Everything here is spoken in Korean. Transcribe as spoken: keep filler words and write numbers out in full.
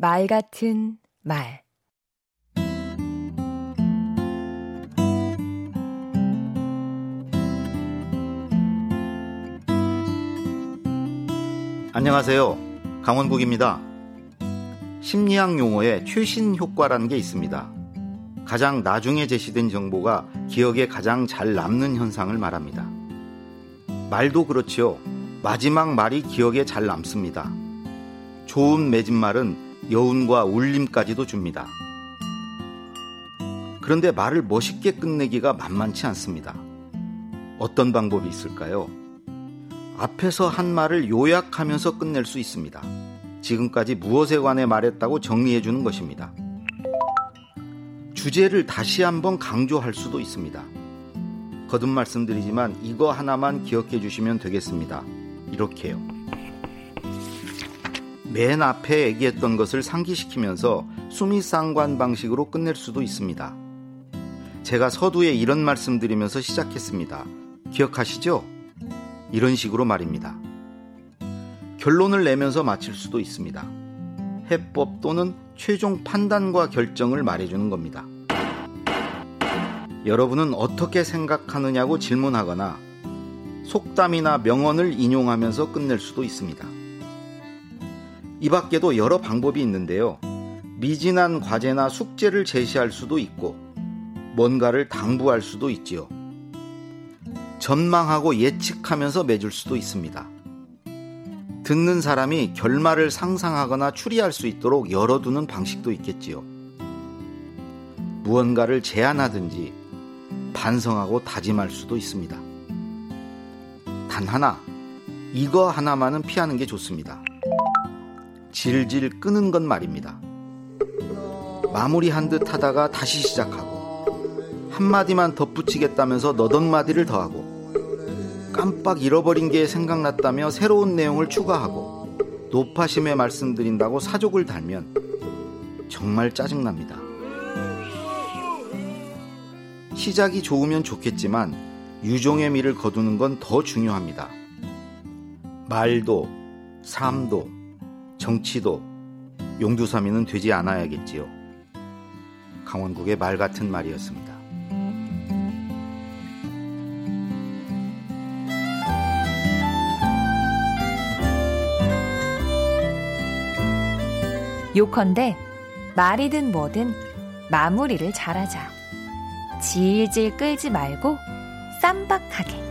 말 같은 말. 안녕하세요. 강원국입니다. 심리학 용어에 최신 효과라는 게 있습니다. 가장 나중에 제시된 정보가 기억에 가장 잘 남는 현상을 말합니다. 말도 그렇지요. 마지막 말이 기억에 잘 남습니다. 좋은 맺은말은 여운과 울림까지도 줍니다. 그런데 말을 멋있게 끝내기가 만만치 않습니다. 어떤 방법이 있을까요? 앞에서 한 말을 요약하면서 끝낼 수 있습니다. 지금까지 무엇에 관해 말했다고 정리해주는 것입니다. 주제를 다시 한번 강조할 수도 있습니다. 거듭 말씀드리지만 이거 하나만 기억해 주시면 되겠습니다. 이렇게요. 맨 앞에 얘기했던 것을 상기시키면서 수미상관 방식으로 끝낼 수도 있습니다. 제가 서두에 이런 말씀드리면서 시작했습니다. 기억하시죠? 이런 식으로 말입니다. 결론을 내면서 마칠 수도 있습니다. 해법 또는 최종 판단과 결정을 말해주는 겁니다. 여러분은 어떻게 생각하느냐고 질문하거나 속담이나 명언을 인용하면서 끝낼 수도 있습니다. 이 밖에도 여러 방법이 있는데요. 미진한 과제나 숙제를 제시할 수도 있고 뭔가를 당부할 수도 있지요. 전망하고 예측하면서 맺을 수도 있습니다. 듣는 사람이 결말을 상상하거나 추리할 수 있도록 열어두는 방식도 있겠지요. 무언가를 제안하든지 반성하고 다짐할 수도 있습니다. 단 하나, 이거 하나만은 피하는 게 좋습니다. 질질 끄는 건 말입니다. 마무리한 듯 하다가 다시 시작하고 한마디만 덧붙이겠다면서 너덧마디를 더하고 깜빡 잃어버린 게 생각났다며 새로운 내용을 추가하고 노파심에 말씀드린다고 사족을 달면 정말 짜증납니다. 시작이 좋으면 좋겠지만 유종의 미를 거두는 건 더 중요합니다. 말도, 삶도, 정치도 용두사미는 되지 않아야겠지요. 강원국의 말 같은 말이었습니다. 요컨대 말이든 뭐든 마무리를 잘하자. 질질 끌지 말고 쌈박하게.